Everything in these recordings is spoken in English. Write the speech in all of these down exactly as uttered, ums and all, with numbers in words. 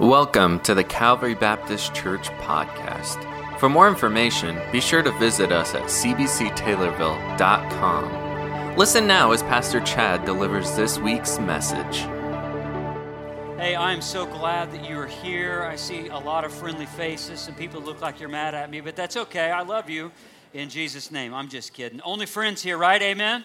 Welcome to the Calvary Baptist Church podcast. For more information, be sure to visit us at c b c taylorville dot com. Listen now as Pastor Chad delivers this week's message. Hey, I am so glad that you are here. I see a lot of friendly faces. Some people look like you're mad at me, but that's okay. I love you in Jesus' name. I'm just kidding. Only friends here, right? Amen? Amen.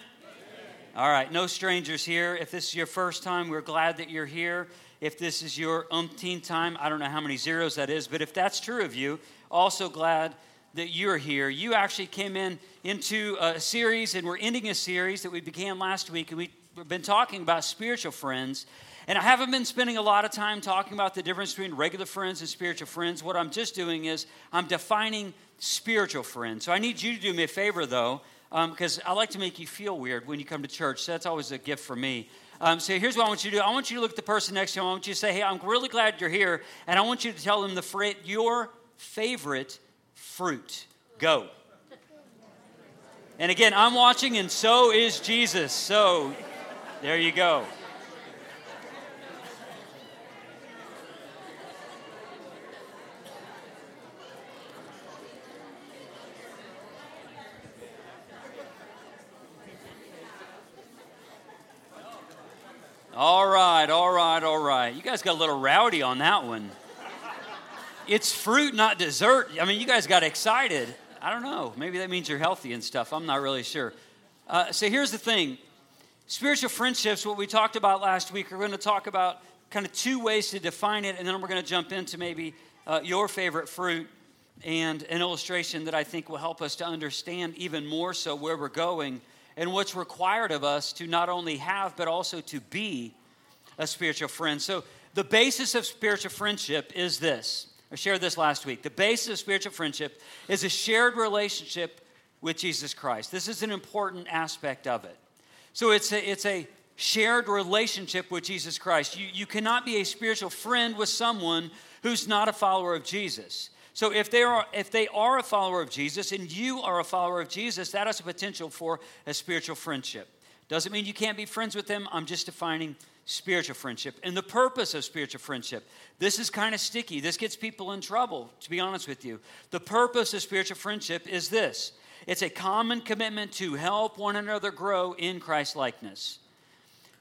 All right, no strangers here. If this is your first time, we're glad that you're here. If this is your umpteen time, I don't know how many zeros that is, but if that's true of you, also glad that you're here. You actually came in into a series, and we're ending a series that we began last week, and we've been talking about spiritual friends. And I haven't been spending a lot of time talking about the difference between regular friends and spiritual friends. What I'm just doing is I'm defining spiritual friends. So I need you to do me a favor, though, because um, I like to make you feel weird when you come to church. So that's always a gift for me. Um, so here's what I want you to do. I want you to look at the person next to you. I want you to say, hey, I'm really glad you're here. And I want you to tell them the fra- your favorite fruit. Go. And again, I'm watching and so is Jesus. So there you go. All right, all right, all right. You guys got a little rowdy on that one. It's fruit, not dessert. I mean, you guys got excited. I don't know. Maybe that means you're healthy and stuff. I'm not really sure. Uh, so here's the thing. Spiritual friendships, what we talked about last week, we're going to talk about kind of two ways to define it, and then we're going to jump into maybe uh, your favorite fruit and an illustration that I think will help us to understand even more so where we're going and what's required of us to not only have, but also to be a spiritual friend. So the basis of spiritual friendship is this. I shared this last week. The basis of spiritual friendship is a shared relationship with Jesus Christ. This is an important aspect of it. So it's a, it's a shared relationship with Jesus Christ. You, you cannot be a spiritual friend with someone who's not a follower of Jesus. So if they are if they are a follower of Jesus and you are a follower of Jesus, that has a potential for a spiritual friendship. Doesn't mean you can't be friends with them. I'm just defining spiritual friendship. And the purpose of spiritual friendship, this is kind of sticky. This gets people in trouble, to be honest with you. The purpose of spiritual friendship is this. It's a common commitment to help one another grow in Christ-likeness.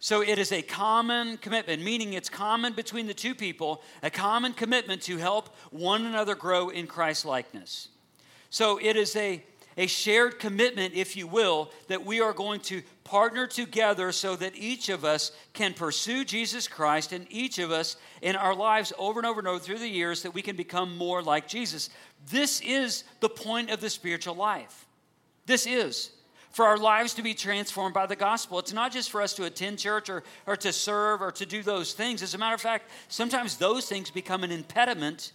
So it is a common commitment, meaning it's common between the two people, a common commitment to help one another grow in Christ-likeness. So it is a, a shared commitment, if you will, that we are going to partner together so that each of us can pursue Jesus Christ and each of us in our lives over and over and over through the years that we can become more like Jesus. This is the point of the spiritual life. This is for our lives to be transformed by the gospel. It's not just for us to attend church or, or to serve or to do those things. As a matter of fact, sometimes those things become an impediment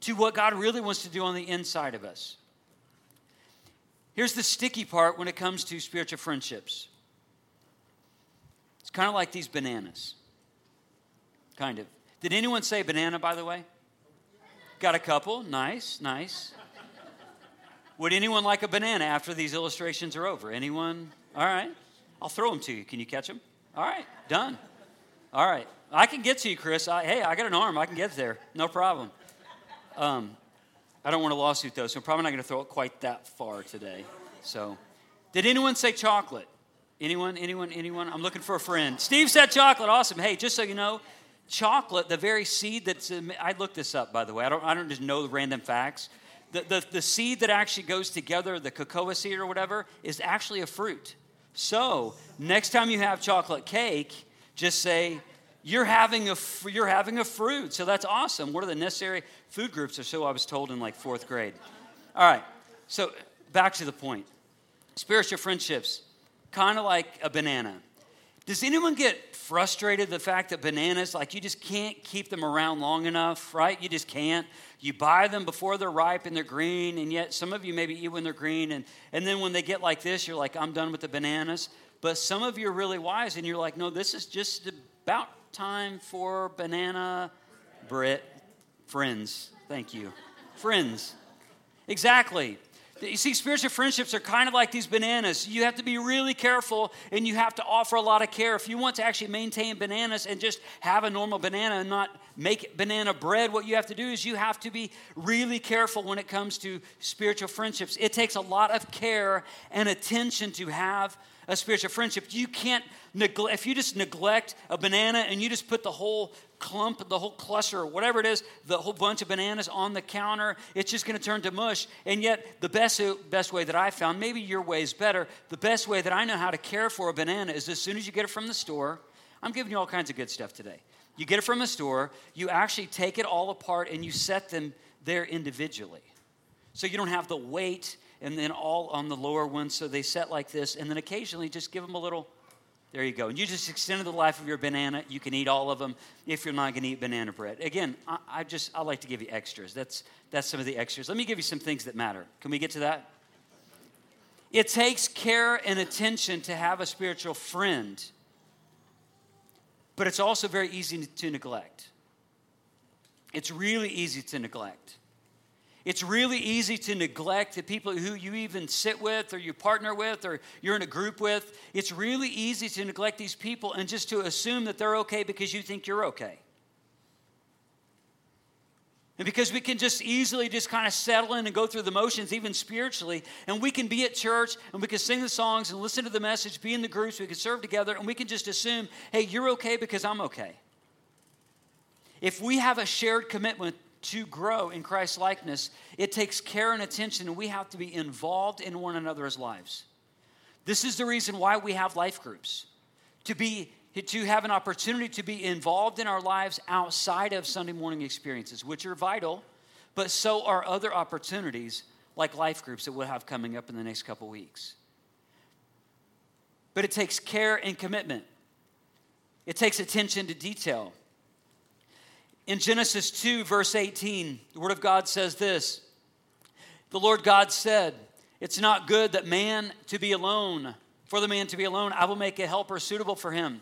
to what God really wants to do on the inside of us. Here's the sticky part when it comes to spiritual friendships. It's kind of like these bananas. Kind of. Did anyone say banana, by the way? Got a couple. Nice, nice. Would anyone like a banana after these illustrations are over? Anyone? All right. I'll throw them to you. Can you catch them? All right. Done. All right. I can get to you, Chris. I, hey, I got an arm. I can get there. No problem. Um, I don't want a lawsuit, though, so I'm probably not going to throw it quite that far today. So, did anyone say chocolate? Anyone? Anyone? Anyone? I'm looking for a friend. Steve said chocolate. Awesome. Hey, just so you know, chocolate, the very seed that's in, I looked this up, by the way. I don't, I don't just know the random facts. The, the, the seed that actually goes together, the cocoa seed or whatever, is actually a fruit. So next time you have chocolate cake, just say, you're having a you're having a fruit. So that's awesome. What are the necessary food groups, or so I was told in like fourth grade. All right, so back to the point. Spiritual friendships, kind of like a banana. Does anyone get frustrated the fact that bananas, like you just can't keep them around long enough, right? You just can't. You buy them before they're ripe and they're green, and yet some of you maybe eat when they're green, and, and then when they get like this, you're like, I'm done with the bananas. But some of you are really wise, and you're like, no, this is just about time for banana bread. Friends. Thank you. Friends. Exactly. You see, spiritual friendships are kind of like these bananas. You have to be really careful, and you have to offer a lot of care. If you want to actually maintain bananas and just have a normal banana and not make banana bread, what you have to do is you have to be really careful when it comes to spiritual friendships. It takes a lot of care and attention to have a spiritual friendship. You can't neglect, if you just neglect a banana and you just put the whole clump, the whole cluster, or whatever it is, the whole bunch of bananas on the counter, it's just going to turn to mush. And yet, the best best way that I found, maybe your way is better, the best way that I know how to care for a banana is as soon as you get it from the store. I'm giving you all kinds of good stuff today. You get it from the store, you actually take it all apart and you set them there individually. So you don't have the weight and then all on the lower ones, so they set like this, and then occasionally just give them a little, there you go. And you just extended the life of your banana. You can eat all of them if you're not going to eat banana bread. Again, I, I just, I like to give you extras. That's that's some of the extras. Let me give you some things that matter. Can we get to that? It takes care and attention to have a spiritual friend, but it's also very easy to neglect. It's really easy to neglect. It's really easy to neglect the people who you even sit with or you partner with or you're in a group with. It's really easy to neglect these people and just to assume that they're okay because you think you're okay. And because we can just easily just kind of settle in and go through the motions, even spiritually, and we can be at church and we can sing the songs and listen to the message, be in the groups, we can serve together, and we can just assume, hey, you're okay because I'm okay. If we have a shared commitment to grow in Christ's likeness, it takes care and attention, and we have to be involved in one another's lives. This is the reason why we have life groups, to be to have an opportunity to be involved in our lives outside of Sunday morning experiences, which are vital, but so are other opportunities like life groups that we'll have coming up in the next couple weeks. But it takes care and commitment. It takes attention to detail. In Genesis two, verse eighteen, the Word of God says this, "The Lord God said, it's not good that man to be alone, for the man to be alone, I will make a helper suitable for him."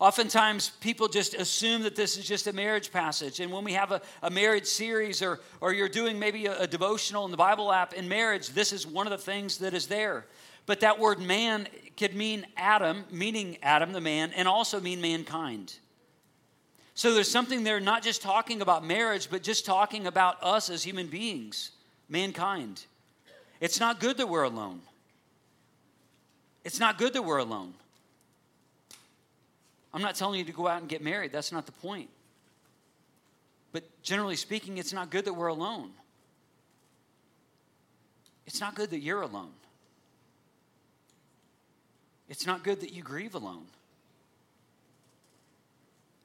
Oftentimes, people just assume that this is just a marriage passage. And when we have a, a marriage series or, or you're doing maybe a, a devotional in the Bible app in marriage, this is one of the things that is there. But that word man could mean Adam, meaning Adam the man, and also mean mankind. So there's something there, not just talking about marriage, but just talking about us as human beings, mankind. It's not good that we're alone. It's not good that we're alone. I'm not telling you to go out and get married. That's not the point. But generally speaking, it's not good that we're alone. It's not good that you're alone. It's not good that you grieve alone.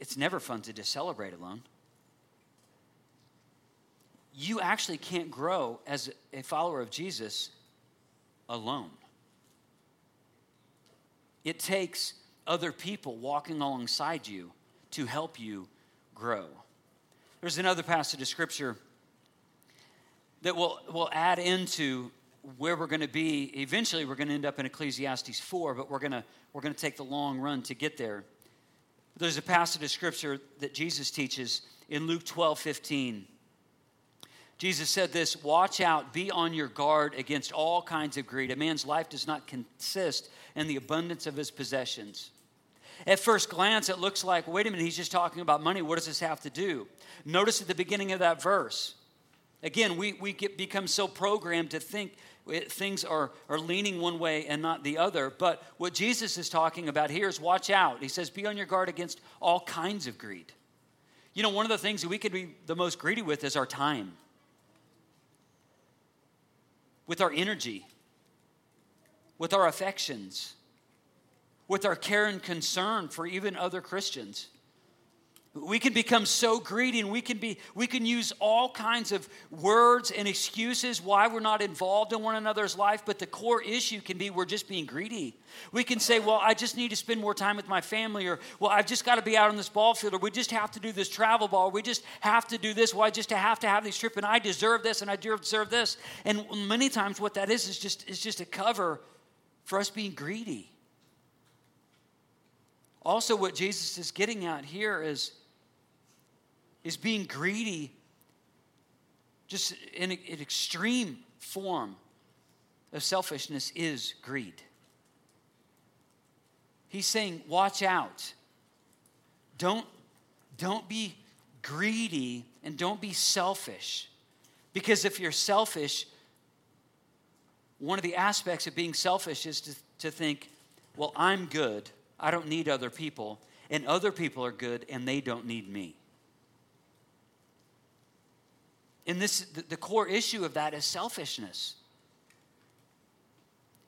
It's never fun to just celebrate alone. You actually can't grow as a follower of Jesus alone. It takes other people walking alongside you to help you grow. There's another passage of Scripture that will will add into where we're going to be. Eventually, we're going to end up in Ecclesiastes four, but we're going to we're going to take the long run to get there. There's a passage of Scripture that Jesus teaches in Luke twelve fifteen. Jesus said this, "Watch out, be on your guard against all kinds of greed. A man's life does not consist in the abundance of his possessions." At first glance, it looks like, wait a minute, he's just talking about money. What does this have to do? Notice at the beginning of that verse, again, we, we get become so programmed to think things are, are leaning one way and not the other. But what Jesus is talking about here is watch out. He says, be on your guard against all kinds of greed. You know, one of the things that we could be the most greedy with is our time, with our energy, with our affections, with our care and concern for even other Christians. We can become so greedy, and we can be we can use all kinds of words and excuses why we're not involved in one another's life, but the core issue can be we're just being greedy. We can say, well, I just need to spend more time with my family, or, well, I've just got to be out on this ball field, or we just have to do this travel ball, or we just have to do this, well, I just have to have this trip, and I deserve this, and I deserve this. And many times what that is is just is just a cover for us being greedy. Also, what Jesus is getting at here is is being greedy just in an extreme form of selfishness is greed. He's saying, watch out. Don't, don't be greedy and don't be selfish. Because if you're selfish, one of the aspects of being selfish is to, to think, well, I'm good, I don't need other people, and other people are good and they don't need me. And this, the core issue of that is selfishness.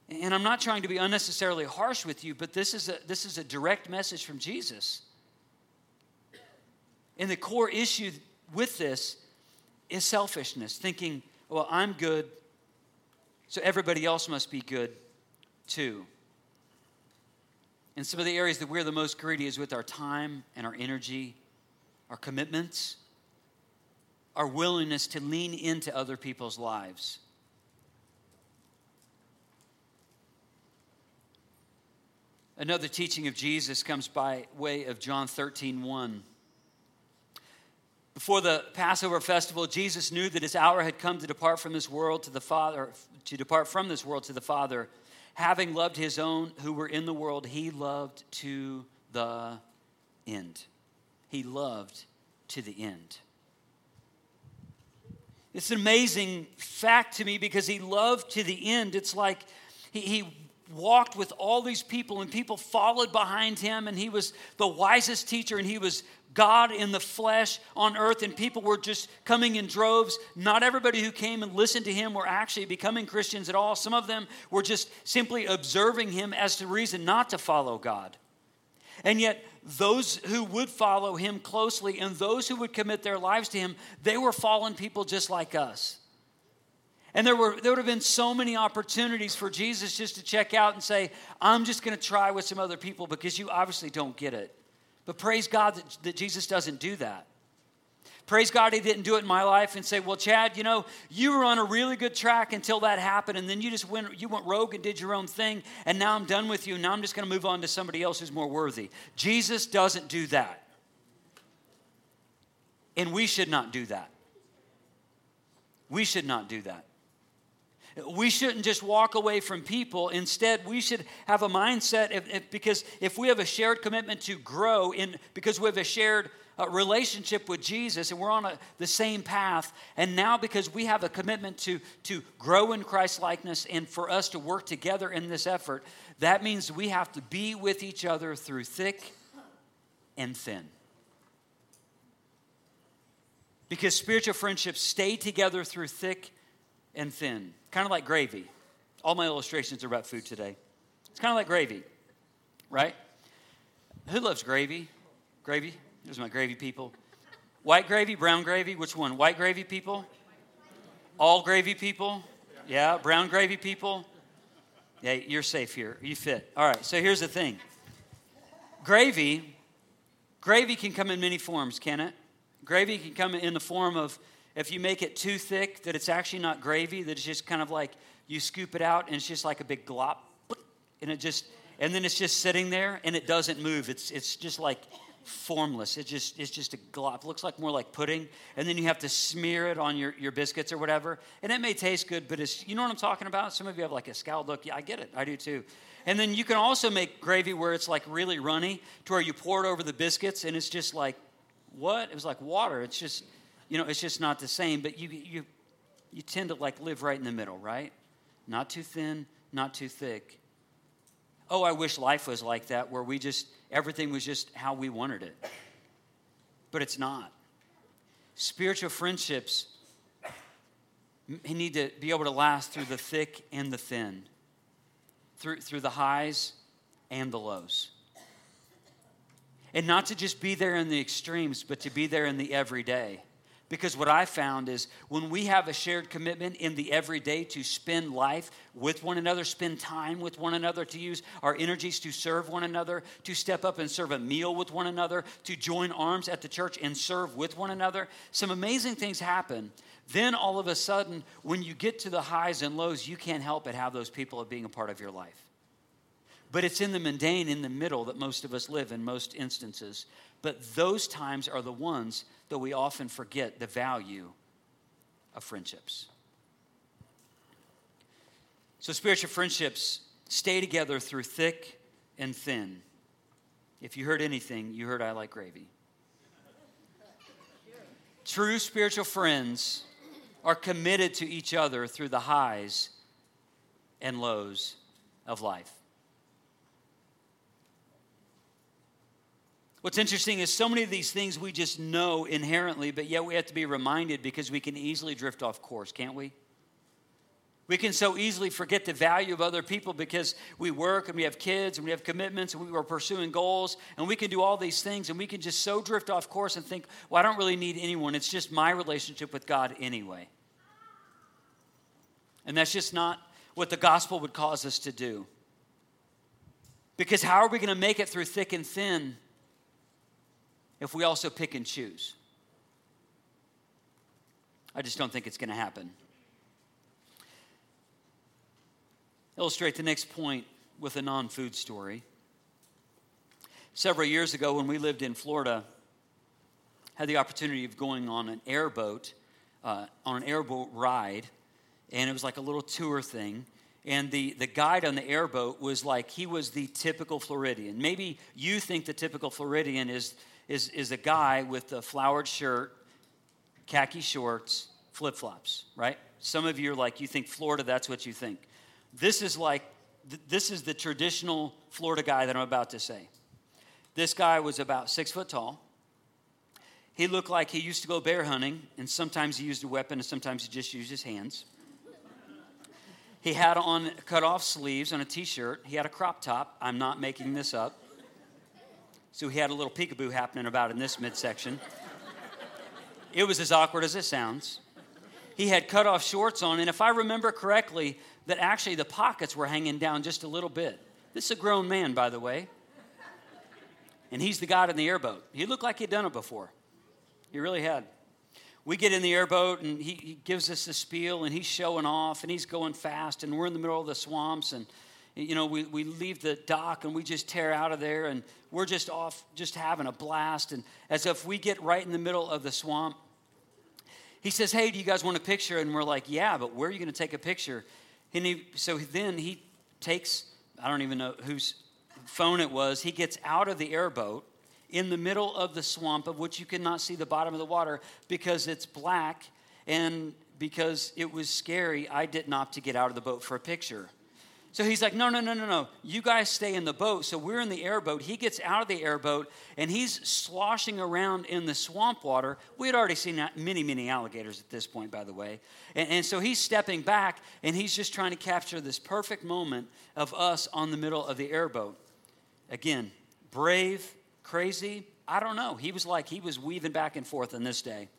And I'm not trying to be unnecessarily harsh with you, but this is a, this is a direct message from Jesus. And the core issue with this is selfishness, thinking, well, I'm good, so everybody else must be good too. And some of the areas that we're the most greedy is with our time and our energy, our commitments, our willingness to lean into other people's lives. Another teaching of Jesus comes by way of John thirteen one. Before the Passover festival, Jesus knew that his hour had come to depart from this world to the Father, to depart from this world to the Father. Having loved his own who were in the world, he loved to the end. He loved to the end. It's an amazing fact to me because he loved to the end. It's like he, he walked with all these people and people followed behind him, and he was the wisest teacher, and he was God in the flesh on earth, and people were just coming in droves. Not everybody who came and listened to him were actually becoming Christians at all. Some of them were just simply observing him as the reason not to follow God. And yet, those who would follow him closely and those who would commit their lives to him, they were fallen people just like us. And there were there would have been so many opportunities for Jesus just to check out and say, I'm just going to try with some other people because you obviously don't get it. But praise God that, that Jesus doesn't do that. Praise God he didn't do it in my life and say, well, Chad, you know, you were on a really good track until that happened, and then you just went you went rogue and did your own thing, and now I'm done with you. Now I'm just going to move on to somebody else who's more worthy. Jesus doesn't do that. And we should not do that. We should not do that. We shouldn't just walk away from people. Instead, we should have a mindset if, if, because if we have a shared commitment to grow, in, because we have a shared uh, relationship with Jesus and we're on a, the same path, and now because we have a commitment to, to grow in Christ likeness and for us to work together in this effort, that means we have to be with each other through thick and thin. Because spiritual friendships stay together through thick and thin, kind of like gravy. All my illustrations are about food today. It's kind of like gravy, right? Who loves gravy? Gravy? There's my gravy people. White gravy, brown gravy, which one? White gravy people? All gravy people? Yeah, brown gravy people? Yeah, you're safe here. You fit. All right, so here's the thing. Gravy, gravy can come in many forms, can it? Gravy can come in the form of, if you make it too thick, that it's actually not gravy, that it's just kind of like you scoop it out and it's just like a big glop, and it just, and then it's just sitting there and it doesn't move. It's it's just like formless. It just it's just a glop. It looks like more like pudding, and then you have to smear it on your, your biscuits or whatever, and it may taste good, but it's, you know what I'm talking about? Some of you have like a scowled look. Yeah, I get it. I do too. And then you can also make gravy where it's like really runny, to where you pour it over the biscuits and it's just like, what? It was like water. It's just, you know, it's just not the same. But you you you tend to like live right in the middle, right? Not too thin, not too thick. Oh, I wish life was like that, where we just, everything was just how we wanted it. But it's not. Spiritual friendships need to be able to last through the thick and the thin, through through the highs and the lows. And not to just be there in the extremes, but to be there in the everyday. Because what I found is when we have a shared commitment in the everyday to spend life with one another, spend time with one another, to use our energies to serve one another, to step up and serve a meal with one another, to join arms at the church and serve with one another, some amazing things happen. Then all of a sudden, when you get to the highs and lows, you can't help but have those people being a part of your life. But it's in the mundane, in the middle, that most of us live in most instances. But those times are the ones that we often forget the value of friendships. So spiritual friendships stay together through thick and thin. If you heard anything, you heard I like gravy. True spiritual friends are committed to each other through the highs and lows of life. What's interesting is so many of these things we just know inherently, but yet we have to be reminded because we can easily drift off course, can't we? We can so easily forget the value of other people because we work and we have kids and we have commitments and we are pursuing goals and we can do all these things and we can just so drift off course and think, well, I don't really need anyone. It's just my relationship with God anyway. And that's just not what the gospel would cause us to do. Because how are we going to make it through thick and thin if we also pick and choose? I just don't think it's going to happen. Illustrate the next point with a non-food story. Several years ago when we lived in Florida, I had the opportunity of going on an airboat, uh, on an airboat ride, and it was like a little tour thing. And the, the guide on the airboat was like, he was the typical Floridian. Maybe you think the typical Floridian is, is, is a guy with a flowered shirt, khaki shorts, flip-flops, right? Some of you are like, you think Florida, that's what you think. This is like, this is the traditional Florida guy that I'm about to say. This guy was about six foot tall. He looked like he used to go bear hunting, and sometimes he used a weapon, and sometimes he just used his hands. He had on cut-off sleeves on a T-shirt. He had a crop top. I'm not making this up. So he had a little peekaboo happening about in this midsection. It was as awkward as it sounds. He had cut-off shorts on, and if I remember correctly, that actually the pockets were hanging down just a little bit. This is a grown man, by the way. And he's the guy in the airboat. He looked like he'd done it before. He really had. We get in the airboat, and he, he gives us the spiel, and he's showing off, and he's going fast, and we're in the middle of the swamps, and, you know, we, we leave the dock, and we just tear out of there, and we're just off, just having a blast. And as if we get right in the middle of the swamp, he says, hey, do you guys want a picture? And we're like, yeah, but where are you going to take a picture? And he, so then he takes, I don't even know whose phone it was, he gets out of the airboat in the middle of the swamp of which you cannot see the bottom of the water because it's black and because it was scary, I didn't opt to get out of the boat for a picture. So he's like, no, no, no, no, no, you guys stay in the boat. So we're in the airboat. He gets out of the airboat, and he's sloshing around in the swamp water. We had already seen many, many alligators at this point, by the way. And, and so he's stepping back, and he's just trying to capture this perfect moment of us on the middle of the airboat. Again, brave, crazy, I don't know. He was like, he was weaving back and forth on this day.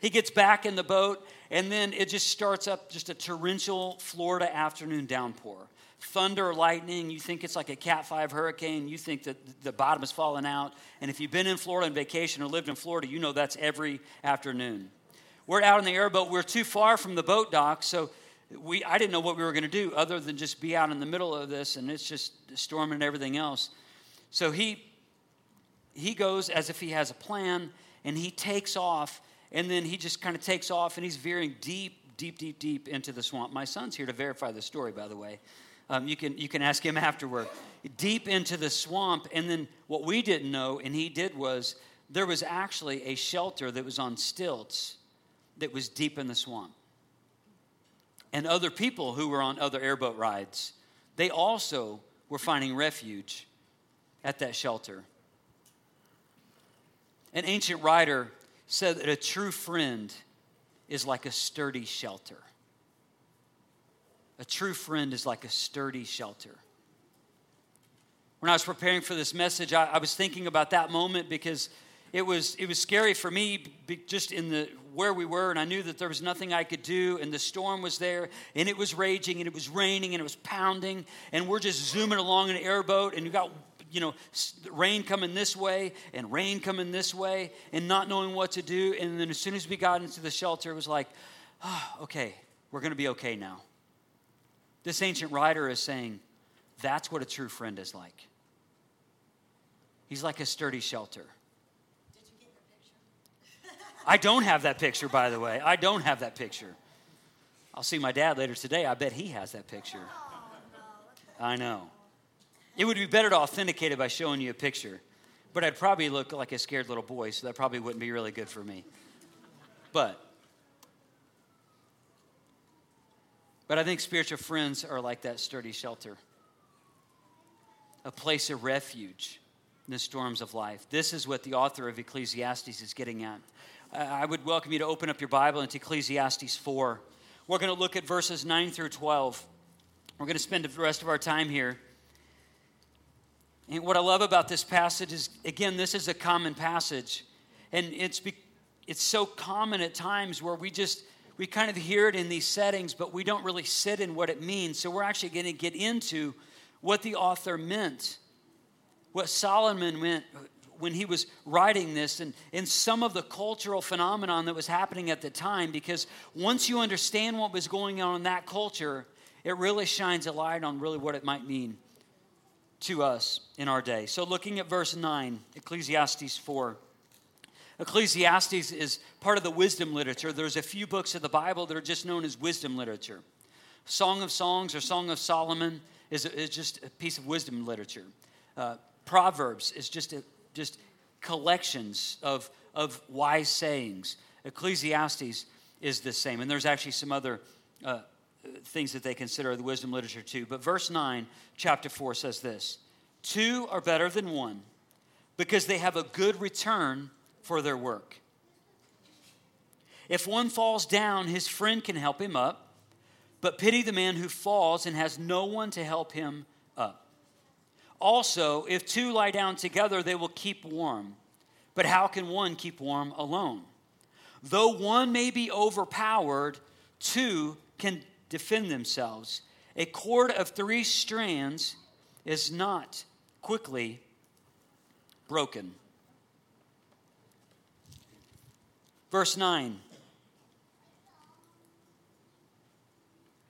He gets back in the boat, and then it just starts up just a torrential Florida afternoon downpour. Thunder, lightning, you think it's like a Cat five hurricane. You think that the bottom is falling out. And if you've been in Florida on vacation or lived in Florida, you know that's every afternoon. We're out in the airboat. We're too far from the boat dock, so we I didn't know what we were going to do other than just be out in the middle of this, and it's just storming and everything else. So he he goes as if he has a plan, and he takes off, and then he just kind of takes off, and he's veering deep, deep, deep, deep into the swamp. My son's here to verify the story, by the way. Um, you can you can ask him afterward. Deep into the swamp, and then what we didn't know, and he did, was there was actually a shelter that was on stilts that was deep in the swamp. And other people who were on other airboat rides, they also were finding refuge at that shelter. An ancient writer said that a true friend is like a sturdy shelter. A true friend is like a sturdy shelter. When I was preparing for this message, I, I was thinking about that moment because it was it was scary for me just in the where we were, and I knew that there was nothing I could do, and the storm was there, and it was raging, and it was raining, and it was pounding, and we're just zooming along in an airboat, and you got, you know, rain coming this way, and rain coming this way, and not knowing what to do, and then as soon as we got into the shelter, it was like, oh, okay, we're going to be okay now. This ancient writer is saying, that's what a true friend is like. He's like a sturdy shelter. Did you get the picture? I don't have that picture, by the way. I don't have that picture. I'll see my dad later today. I bet he has that picture. I know. It would be better to authenticate it by showing you a picture, but I'd probably look like a scared little boy, so that probably wouldn't be really good for me. But, but I think spiritual friends are like that sturdy shelter, a place of refuge in the storms of life. This is what the author of Ecclesiastes is getting at. I would welcome you to open up your Bible into Ecclesiastes four. We're going to look at verses nine through twelve. We're going to spend the rest of our time here. And what I love about this passage is, again, this is a common passage. And it's be, it's so common at times where we just, we kind of hear it in these settings, but we don't really sit in what it means. So we're actually going to get into what the author meant, what Solomon meant when he was writing this, and, and some of the cultural phenomenon that was happening at the time. Because once you understand what was going on in that culture, it really shines a light on really what it might mean to us in our day. So looking at verse nine, Ecclesiastes four. Ecclesiastes is part of the wisdom literature. There's a few books of the Bible that are just known as wisdom literature. Song of Songs or Song of Solomon is, is just a piece of wisdom literature. Uh, Proverbs is just a, just collections of, of wise sayings. Ecclesiastes is the same. And there's actually some other uh, things that they consider the wisdom literature too. But verse nine, chapter four says this: two are better than one because they have a good return for their work. If one falls down, his friend can help him up, but pity the man who falls and has no one to help him up. Also, if two lie down together, they will keep warm. But how can one keep warm alone? Though one may be overpowered, two can defend themselves. A cord of three strands is not quickly broken. Verse nine.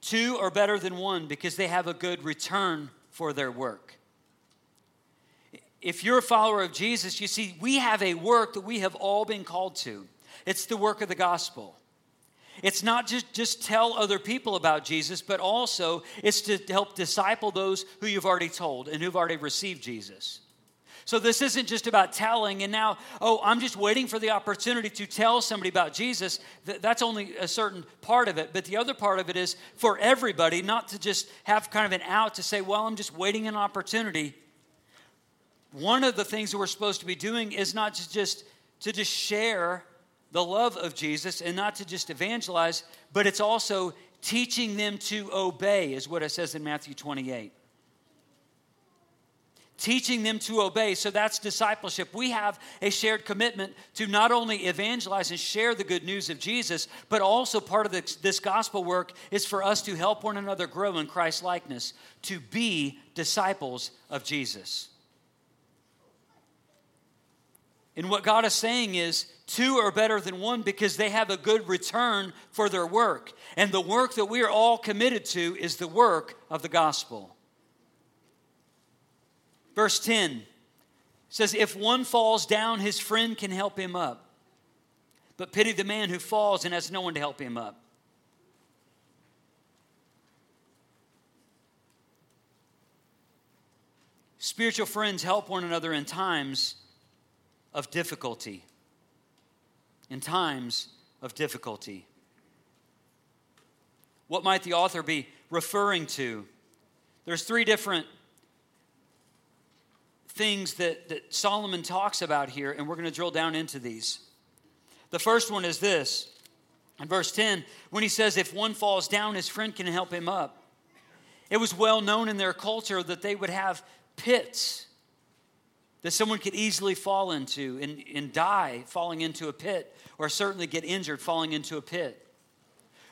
Two are better than one because they have a good return for their work. If you're a follower of Jesus, you see, we have a work that we have all been called to. It's the work of the gospel. It's not just, just tell other people about Jesus, but also it's to help disciple those who you've already told and who've already received Jesus. So this isn't just about telling and now, oh, I'm just waiting for the opportunity to tell somebody about Jesus. Th- that's only a certain part of it. But the other part of it is for everybody, not to just have kind of an out to say, well, I'm just waiting an opportunity. One of the things that we're supposed to be doing is not to just to just share the love of Jesus and not to just evangelize, but it's also teaching them to obey, is what it says in Matthew twenty-eight. Teaching them to obey, so that's discipleship. We have a shared commitment to not only evangelize and share the good news of Jesus, but also part of the, this gospel work is for us to help one another grow in Christ likeness, to be disciples of Jesus. And what God is saying is, two are better than one because they have a good return for their work. And the work that we are all committed to is the work of the gospel. Verse ten says, if one falls down, his friend can help him up. But pity the man who falls and has no one to help him up. Spiritual friends help one another in times of difficulty, in times of difficulty. What might the author be referring to? There's three different things that, that Solomon talks about here, and we're going to drill down into these. The first one is this, in verse ten, when he says, if one falls down, his friend can help him up. It was well known in their culture that they would have pits that someone could easily fall into and, and die falling into a pit, or certainly get injured falling into a pit.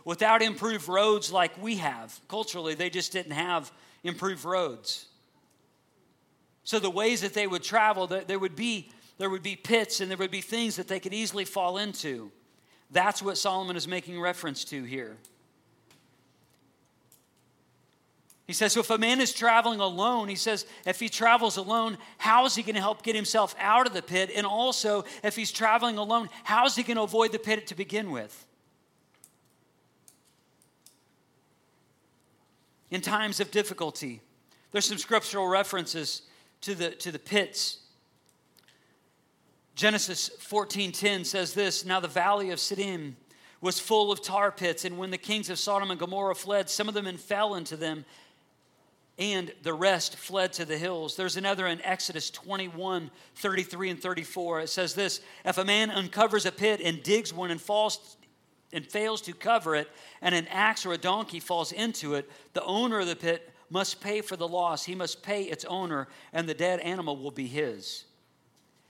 Without improved roads like we have, culturally, they just didn't have improved roads. So the ways that they would travel, there would be, there would be pits and there would be things that they could easily fall into. That's what Solomon is making reference to here. He says, so if a man is traveling alone, he says, if he travels alone, how is he going to help get himself out of the pit? And also, if he's traveling alone, how is he going to avoid the pit to begin with? In times of difficulty, There's some scriptural references to the to the pits. Genesis fourteen ten says this: "Now the valley of Siddim was full of tar pits, and when the kings of Sodom and Gomorrah fled, some of them and fell into them, and the rest fled to the hills." There's another in Exodus twenty-one, thirty-three and thirty-four. It says this: "If a man uncovers a pit and digs one and falls and fails to cover it, and an axe or a donkey falls into it, the owner of the pit must pay for the loss. He must pay its owner, and the dead animal will be his."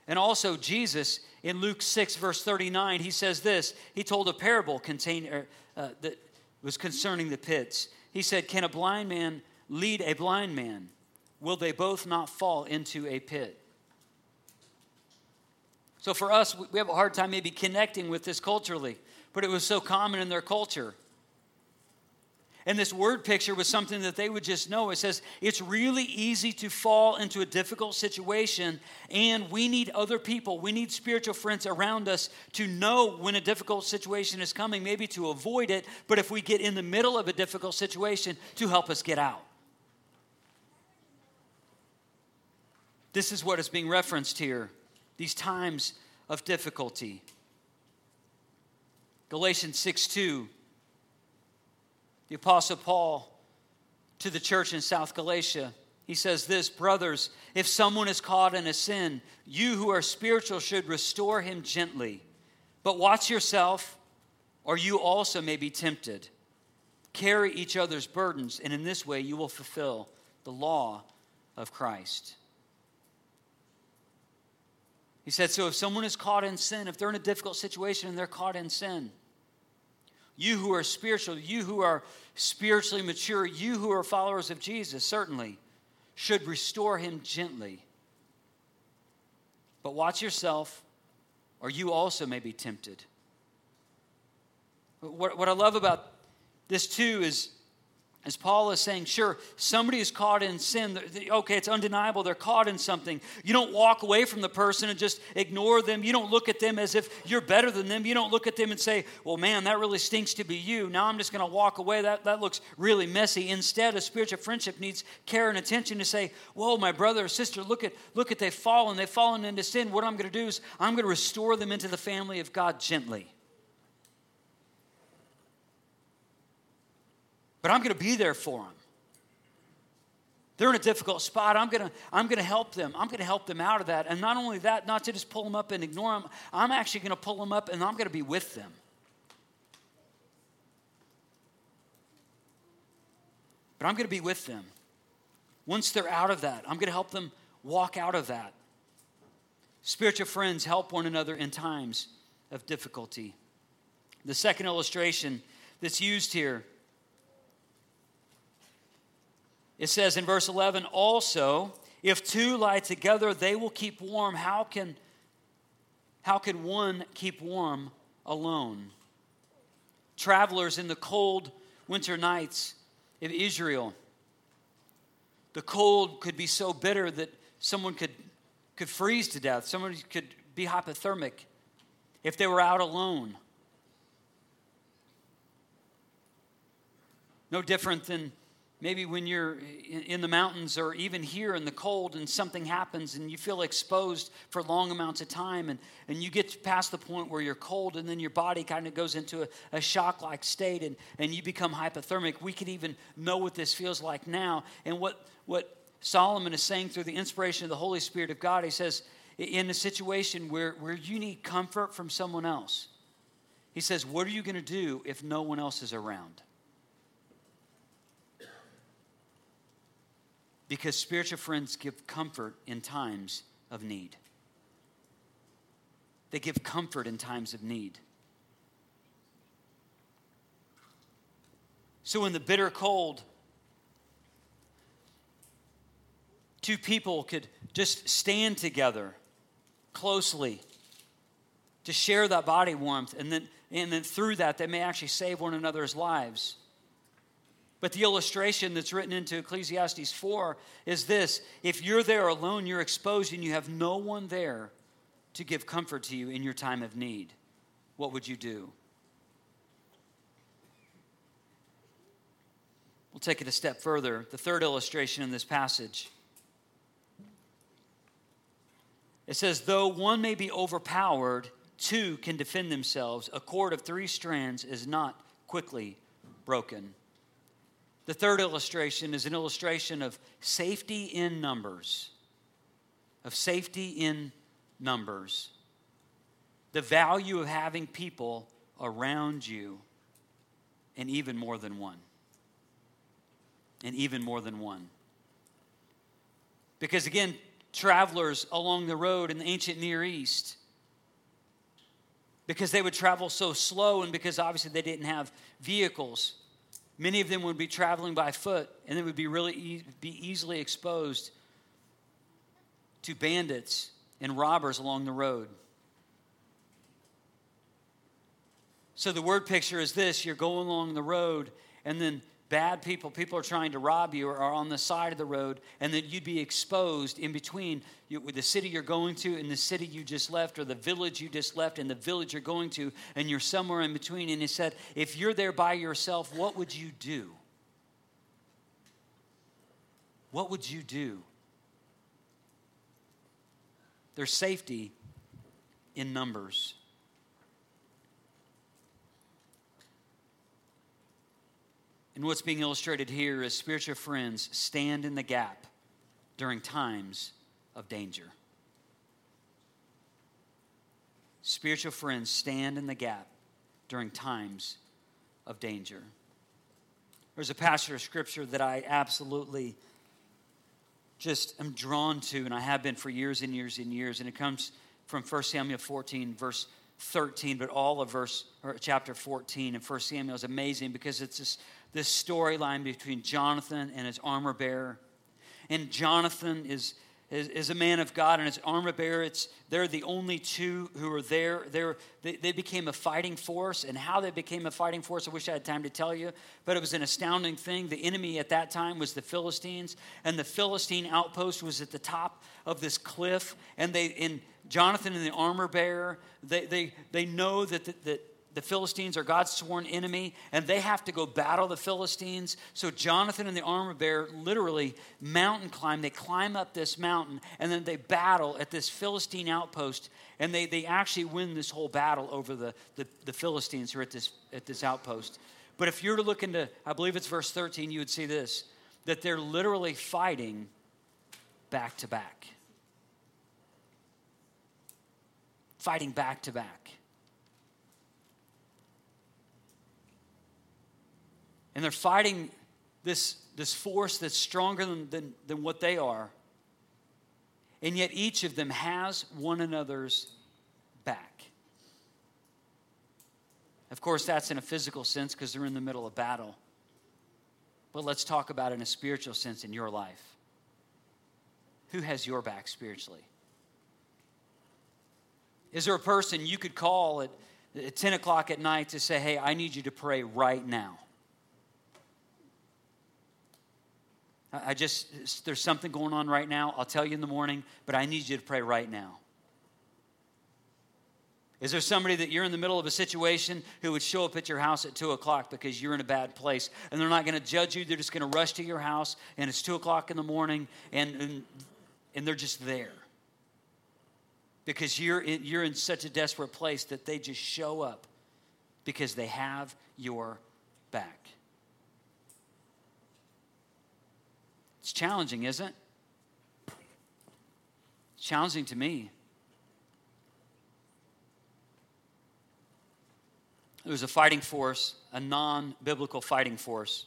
And also Jesus, in Luke six, verse thirty-nine, he says this. He told a parable contain, er, uh, that was concerning the pits. He said, "Can a blind man lead a blind man? Will they both not fall into a pit?" So for us, we have a hard time maybe connecting with this culturally, but it was so common in their culture. And this word picture was something that they would just know. It says, it's really easy to fall into a difficult situation, and we need other people. We need spiritual friends around us to know when a difficult situation is coming, maybe to avoid it, but if we get in the middle of a difficult situation, to help us get out. This is what is being referenced here, these times of difficulty. Galatians six two. The Apostle Paul to the church in South Galatia, he says this: "Brothers, if someone is caught in a sin, you who are spiritual should restore him gently. But watch yourself, or you also may be tempted. Carry each other's burdens, and in this way you will fulfill the law of Christ." He said, so if someone is caught in sin, if they're in a difficult situation and they're caught in sin, you who are spiritual, you who are spiritually mature, you who are followers of Jesus, certainly should restore him gently. But watch yourself, or you also may be tempted. What, what I love about this too is, as Paul is saying, sure, somebody is caught in sin. Okay, it's undeniable. They're caught in something. You don't walk away from the person and just ignore them. You don't look at them as if you're better than them. You don't look at them and say, well, man, that really stinks to be you. Now I'm just going to walk away. That, that looks really messy. Instead, a spiritual friendship needs care and attention to say, whoa, my brother or sister, look at, look at they've fallen. They've fallen into sin. What I'm going to do is I'm going to restore them into the family of God gently. But I'm going to be there for them. They're in a difficult spot. I'm going to, I'm going to help them. I'm going to help them out of that. And not only that, not to just pull them up and ignore them, I'm actually going to pull them up and I'm going to be with them. But I'm going to be with them. Once they're out of that, I'm going to help them walk out of that. Spiritual friends help one another in times of difficulty. The second illustration that's used here, it says in verse eleven, "Also, if two lie together, they will keep warm. How can, how can one keep warm alone?" Travelers in the cold winter nights of Israel, the cold could be so bitter that someone could, could freeze to death. Someone could be hypothermic if they were out alone. No different than maybe when you're in the mountains or even here in the cold and something happens and you feel exposed for long amounts of time and, and you get past the point where you're cold and then your body kind of goes into a, a shock-like state and, and you become hypothermic. We could even know what this feels like now. And what, what Solomon is saying through the inspiration of the Holy Spirit of God, he says, in a situation where, where you need comfort from someone else, he says, what are you going to do if no one else is around? Because spiritual friends give comfort in times of need. They give comfort in times of need. So in the bitter cold, two people could just stand together closely to share that body warmth. And then, and then through that, they may actually save one another's lives. But the illustration that's written into Ecclesiastes four is this: if you're there alone, you're exposed and you have no one there to give comfort to you in your time of need, what would you do? We'll take it a step further. The third illustration in this passage. It says, though one may be overpowered, two can defend themselves. A cord of three strands is not quickly broken. The third illustration is an illustration of safety in numbers. Of safety in numbers. The value of having people around you, and even more than one. And even more than one. Because again, travelers along the road in the ancient Near East, because they would travel so slow and because obviously they didn't have vehicles, many of them would be traveling by foot, and they would be really e- be easily exposed to bandits and robbers along the road. So the word picture is this: you're going along the road, and then bad people, people are trying to rob you, or are on the side of the road, and then you'd be exposed in between the city you're going to and the city you just left, or the village you just left and the village you're going to, and you're somewhere in between. And he said, if you're there by yourself, what would you do? What would you do? There's safety in numbers. And what's being illustrated here is spiritual friends stand in the gap during times of danger. Spiritual friends stand in the gap during times of danger. There's a passage of scripture that I absolutely just am drawn to, and I have been for years and years and years, and it comes from First Samuel fourteen, verse thirteen, but all of verse or chapter fourteen in First Samuel is amazing because it's this, this storyline between Jonathan and his armor bearer. And Jonathan is, is is a man of God, and his armor bearer, it's they're the only two who are there. They're, they they became a fighting force, and how they became a fighting force, I wish I had time to tell you, but it was an astounding thing. The enemy at that time was the Philistines, and the Philistine outpost was at the top of this cliff, and they in Jonathan and the armor bearer, they they they know that the, that the Philistines are God's sworn enemy, and they have to go battle the Philistines. So Jonathan and the armor bearer literally mountain climb. They climb up this mountain, and then they battle at this Philistine outpost, and they they actually win this whole battle over the the, the Philistines who are at this at this outpost. But if you're to look into, I believe it's verse thirteen, you would see this, that they're literally fighting back to back. Fighting back to back. And they're fighting this, this force that's stronger than, than, than what they are. And yet each of them has one another's back. Of course, that's in a physical sense because they're in the middle of battle. But let's talk about it in a spiritual sense in your life. Who has your back spiritually? Is there a person you could call at, at ten o'clock at night to say, hey, I need you to pray right now? I just, there's something going on right now. I'll tell you in the morning, but I need you to pray right now. Is there somebody that you're in the middle of a situation who would show up at your house at two o'clock because you're in a bad place, and they're not going to judge you, they're just going to rush to your house, and it's two o'clock in the morning, and and, and they're just there? Because you're in, you're in such a desperate place that they just show up because they have your back. It's challenging, isn't it? It's challenging to me. There was a fighting force, a non-biblical fighting force,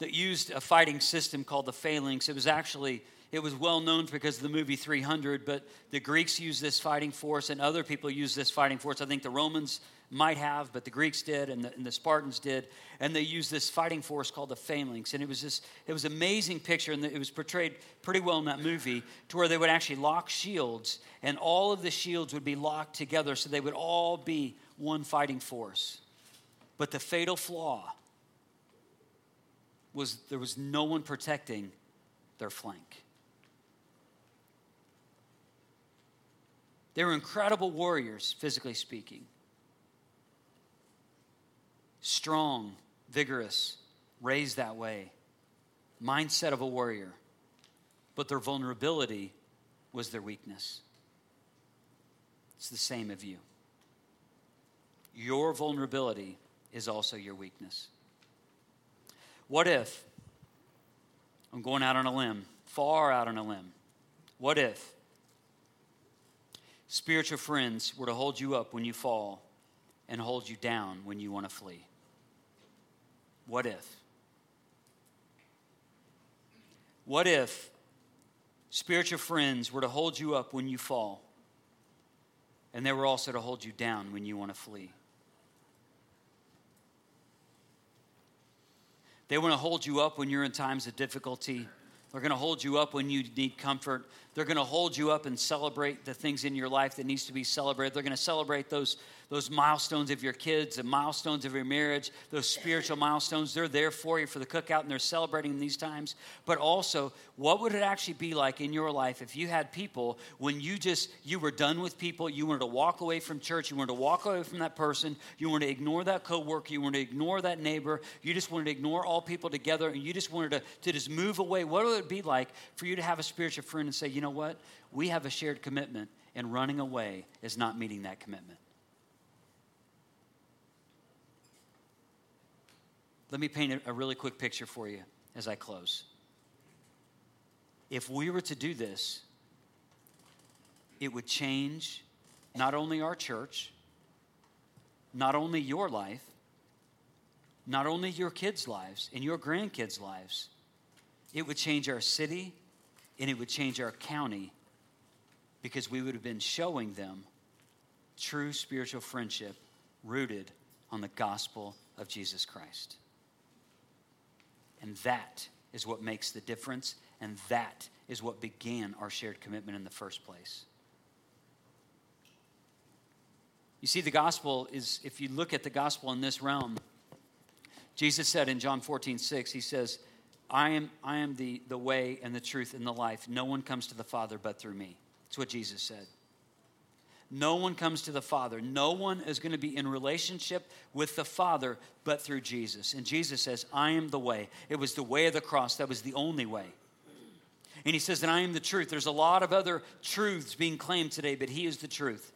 that used a fighting system called the phalanx. It was actually... It was well known because of the movie three hundred, but the Greeks used this fighting force, and other people used this fighting force. I think the Romans might have, but the Greeks did, and the, and the Spartans did, and they used this fighting force called the phalanx. And it was just, it was an amazing picture, and it was portrayed pretty well in that movie, to where they would actually lock shields, and all of the shields would be locked together, so they would all be one fighting force. But the fatal flaw was there was no one protecting their flank. They were incredible warriors, physically speaking. Strong, vigorous raised that way, mindset of a warrior, but their vulnerability was their weakness. It's the same of you. Your vulnerability is also your weakness. What if, I'm going out on a limb, far out on a limb, what if spiritual friends were to hold you up when you fall and hold you down when you want to flee? What if? What if spiritual friends were to hold you up when you fall and they were also to hold you down when you want to flee? They want to hold you up when you're in times of difficulty. They're going to hold you up when you need comfort. They're going to hold you up and celebrate the things in your life that needs to be celebrated. They're going to celebrate those, those milestones of your kids, the milestones of your marriage, those spiritual milestones. They're there for you for the cookout, and they're celebrating these times. But also, what would it actually be like in your life if you had people, when you just, you were done with people, you wanted to walk away from church, you wanted to walk away from that person, you wanted to ignore that coworker, you wanted to ignore that neighbor, you just wanted to ignore all people together, and you just wanted to, to just move away. What would it be like for you to have a spiritual friend and say, you know what, we have a shared commitment, and running away is not meeting that commitment? Let me paint a really quick picture for you as I close. If we were to do this, it would change not only our church, not only your life, not only your kids' lives and your grandkids' lives, it would change our city, and it would change our county, because we would have been showing them true spiritual friendship rooted on the gospel of Jesus Christ. And that is what makes the difference, and that is what began our shared commitment in the first place. You see, the gospel is, if you look at the gospel in this realm, Jesus said in John fourteen six, he says, I am I am the, the way and the truth and the life. No one comes to the Father but through me. That's what Jesus said. No one comes to the Father. No one is going to be in relationship with the Father but through Jesus. And Jesus says, I am the way. It was the way of the cross. That was the only way. And he says that I am the truth. There's a lot of other truths being claimed today, but he is the truth.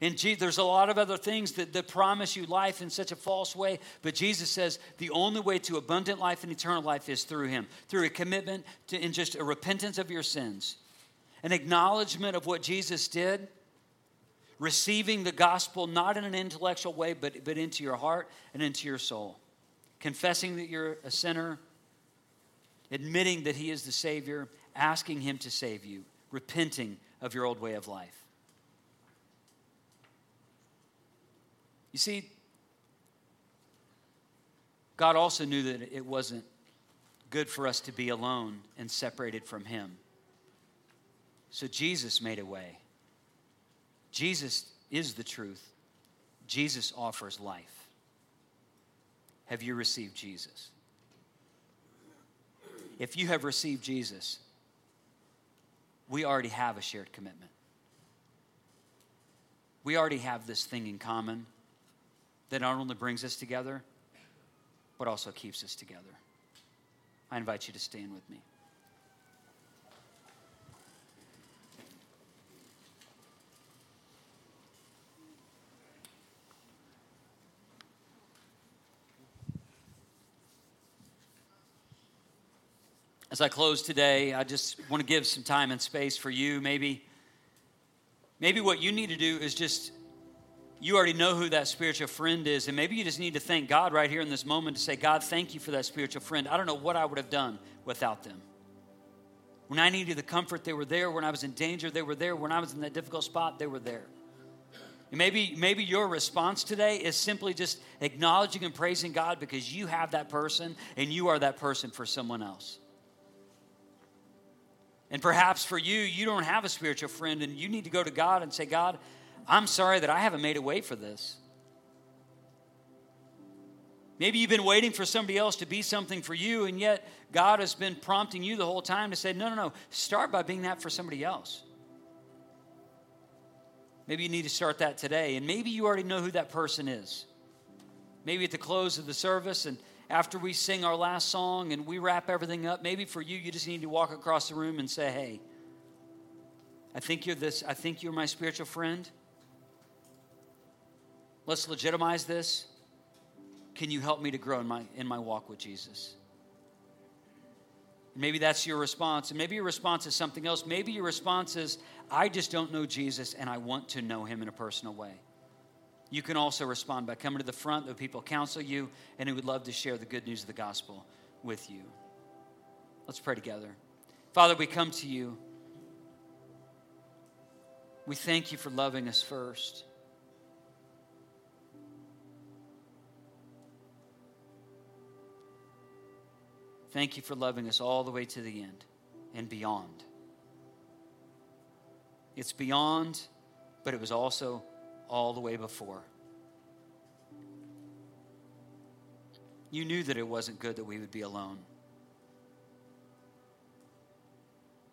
And there's a lot of other things that, that promise you life in such a false way. But Jesus says the only way to abundant life and eternal life is through him. Through a commitment to, and just a repentance of your sins. An acknowledgement of what Jesus did. Receiving the gospel not in an intellectual way, but, but into your heart and into your soul. Confessing that you're a sinner. Admitting that he is the Savior. Asking him to save you. Repenting of your old way of life. You see, God also knew that it wasn't good for us to be alone and separated from him. So Jesus made a way. Jesus is the truth. Jesus offers life. Have you received Jesus? If you have received Jesus, we already have a shared commitment. We already have this thing in common that not only brings us together, but also keeps us together. I invite you to stand with me. As I close today, I just want to give some time and space for you. Maybe, maybe what you need to do is just, you already know who that spiritual friend is, and maybe you just need to thank God right here in this moment to say, God, thank you for that spiritual friend. I don't know what I would have done without them. When I needed the comfort, they were there. When I was in danger, they were there. When I was in that difficult spot, they were there. And maybe, maybe your response today is simply just acknowledging and praising God because you have that person, and you are that person for someone else. And perhaps for you, you don't have a spiritual friend, and you need to go to God and say, God, I'm sorry that I haven't made a way for this. Maybe you've been waiting for somebody else to be something for you, and yet God has been prompting you the whole time to say, no, no, no, start by being that for somebody else. Maybe you need to start that today, and maybe you already know who that person is. Maybe at the close of the service, and, after we sing our last song and we wrap everything up, maybe for you, you just need to walk across the room and say, hey, I think you're this. I think you're my spiritual friend. Let's legitimize this. Can you help me to grow in my in my walk with Jesus? Maybe that's your response. And maybe your response is something else. Maybe your response is, I just don't know Jesus and I want to know him in a personal way. You can also respond by coming to the front. The people counsel you and who would love to share the good news of the gospel with you. Let's pray together. Father, we come to you. We thank you for loving us first. Thank you for loving us all the way to the end and beyond. It's beyond, but it was also all the way before. You knew that it wasn't good that we would be alone.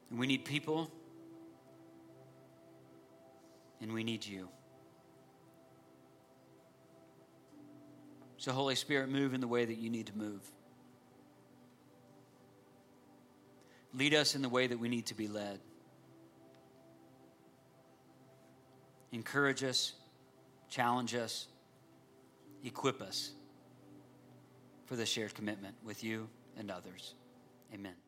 And we need people, and we need you. So, Holy Spirit, move in the way that you need to move. Lead us in the way that we need to be led. Encourage us, challenge us, equip us for the shared commitment with you and others. Amen.